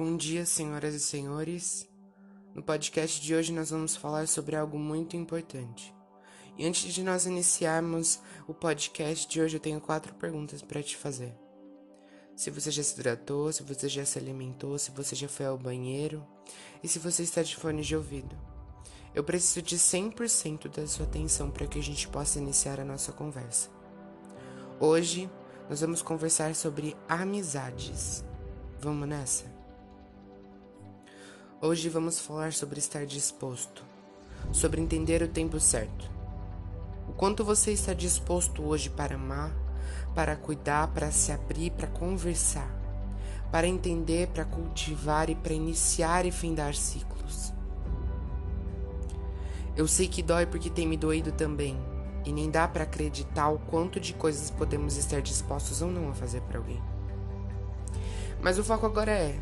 Bom dia, senhoras e senhores. No podcast de hoje nós vamos falar sobre algo muito importante. E antes de nós iniciarmos o podcast de hoje, eu tenho 4 perguntas para te fazer. Se você já se hidratou, se você já se alimentou, se você já foi ao banheiro e se você está de fone de ouvido. Eu preciso de 100% da sua atenção para que a gente possa iniciar a nossa conversa. Hoje nós vamos conversar sobre amizades. Vamos nessa? Hoje vamos falar sobre estar disposto, sobre entender o tempo certo. O quanto você está disposto hoje para amar, para cuidar, para se abrir, para conversar, para entender, para cultivar e para iniciar e findar ciclos. Eu sei que dói porque tem me doído também, e nem dá para acreditar o quanto de coisas podemos estar dispostos ou não a fazer para alguém. Mas o foco agora é: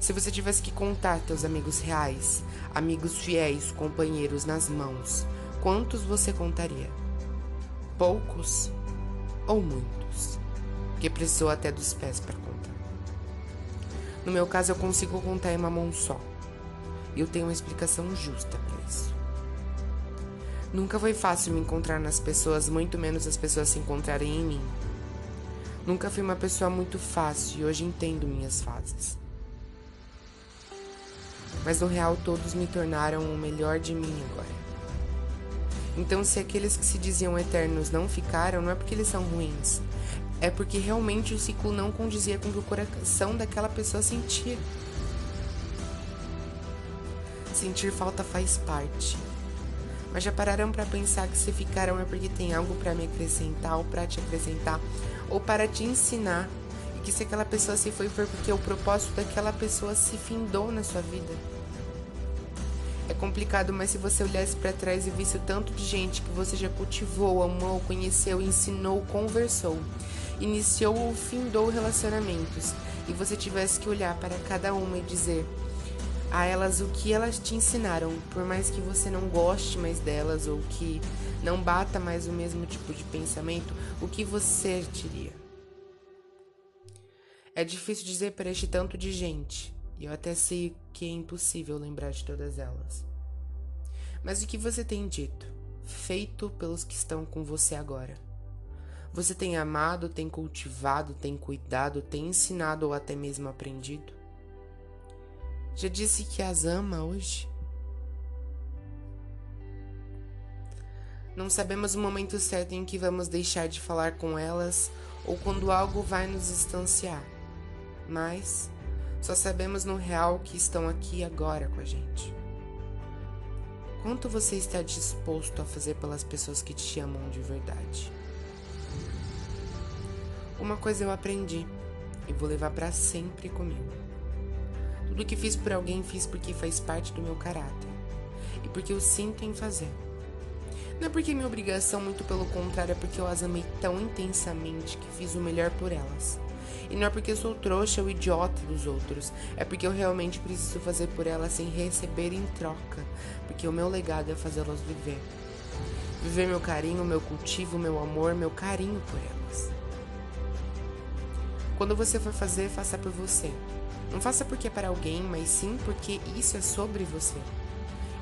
se você tivesse que contar teus amigos reais, amigos fiéis, companheiros nas mãos, quantos você contaria? Poucos ou muitos? Que precisou até dos pés para contar. No meu caso, eu consigo contar em uma mão só. E eu tenho uma explicação justa para isso. Nunca foi fácil me encontrar nas pessoas, muito menos as pessoas se encontrarem em mim. Nunca fui uma pessoa muito fácil e hoje entendo minhas fases. Mas no real todos me tornaram o melhor de mim agora. Então se aqueles que se diziam eternos não ficaram, não é porque eles são ruins. É porque realmente o ciclo não condizia com o que o coração daquela pessoa sentia. Sentir falta faz parte. Mas já pararam pra pensar que se ficaram é porque tem algo pra me acrescentar ou pra te acrescentar ou para te ensinar? Que se aquela pessoa se foi porque o propósito daquela pessoa se findou na sua vida. É complicado, mas se você olhasse pra trás e visse o tanto de gente que você já cultivou, amou, conheceu, ensinou, conversou, iniciou ou findou relacionamentos, e você tivesse que olhar para cada uma e dizer a elas o que elas te ensinaram, por mais que você não goste mais delas ou que não bata mais o mesmo tipo de pensamento, o que você diria? É difícil dizer para este tanto de gente, e eu até sei que é impossível lembrar de todas elas. Mas o que você tem dito, feito pelos que estão com você agora? Você tem amado, tem cultivado, tem cuidado, tem ensinado ou até mesmo aprendido? Já disse que as ama hoje? Não sabemos o momento certo em que vamos deixar de falar com elas ou quando algo vai nos distanciar. Mas só sabemos no real que estão aqui agora com a gente. Quanto você está disposto a fazer pelas pessoas que te amam de verdade? Uma coisa eu aprendi e vou levar pra sempre comigo. Tudo que fiz por alguém, fiz porque faz parte do meu caráter e porque eu sinto em fazer. Não é porque é minha obrigação, muito pelo contrário, é porque eu as amei tão intensamente que fiz o melhor por elas. E não é porque eu sou trouxa ou idiota dos outros, é porque eu realmente preciso fazer por elas sem receber em troca, porque o meu legado é fazê-las viver. Viver meu carinho, meu cultivo, meu amor, meu carinho por elas. Quando você for fazer, faça por você. Não faça porque é para alguém, mas sim porque isso é sobre você.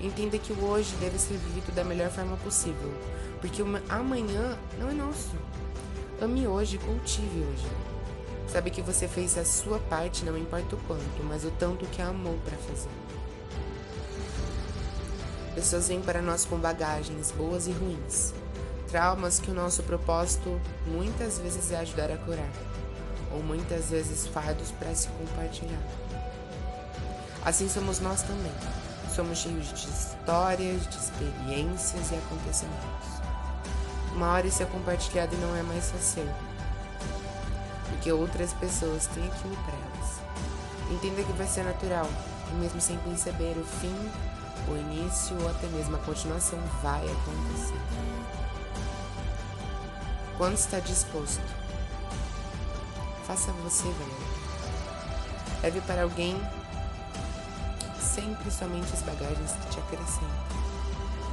Entenda que o hoje deve ser vivido da melhor forma possível, porque amanhã não é nosso. Ame hoje, cultive hoje. Sabe que você fez a sua parte, não importa o quanto, mas o tanto que amou para fazer. Pessoas vêm para nós com bagagens boas e ruins, traumas que o nosso propósito muitas vezes é ajudar a curar, ou muitas vezes fardos para se compartilhar. Assim somos nós também. Somos cheios de histórias, de experiências e acontecimentos. Uma hora isso é compartilhado e não é mais só seu, porque outras pessoas têm aquilo para elas. Entenda que vai ser natural, e mesmo sem perceber, o fim, o início ou até mesmo a continuação vai acontecer. Quando está disposto, faça você valer. Leve para alguém sempre somente as bagagens que te acrescentam,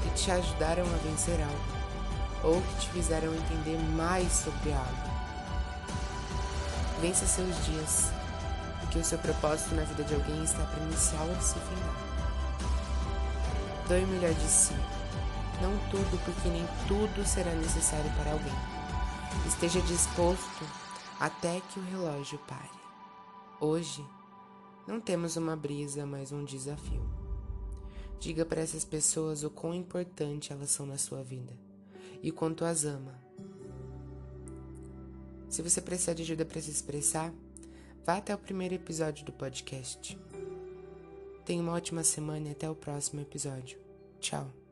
que te ajudaram a vencer algo, ou que te fizeram entender mais sobre algo. Vença seus dias, porque que o seu propósito na vida de alguém está para iniciar ou se findar. Doe o melhor de si, não tudo, porque nem tudo será necessário para alguém. Esteja disposto até que o relógio pare. Hoje, não temos uma brisa, mas um desafio. Diga para essas pessoas o quão importante elas são na sua vida e quanto as ama. Se você precisar de ajuda para se expressar, vá até o primeiro episódio do podcast. Tenha uma ótima semana e até o próximo episódio. Tchau!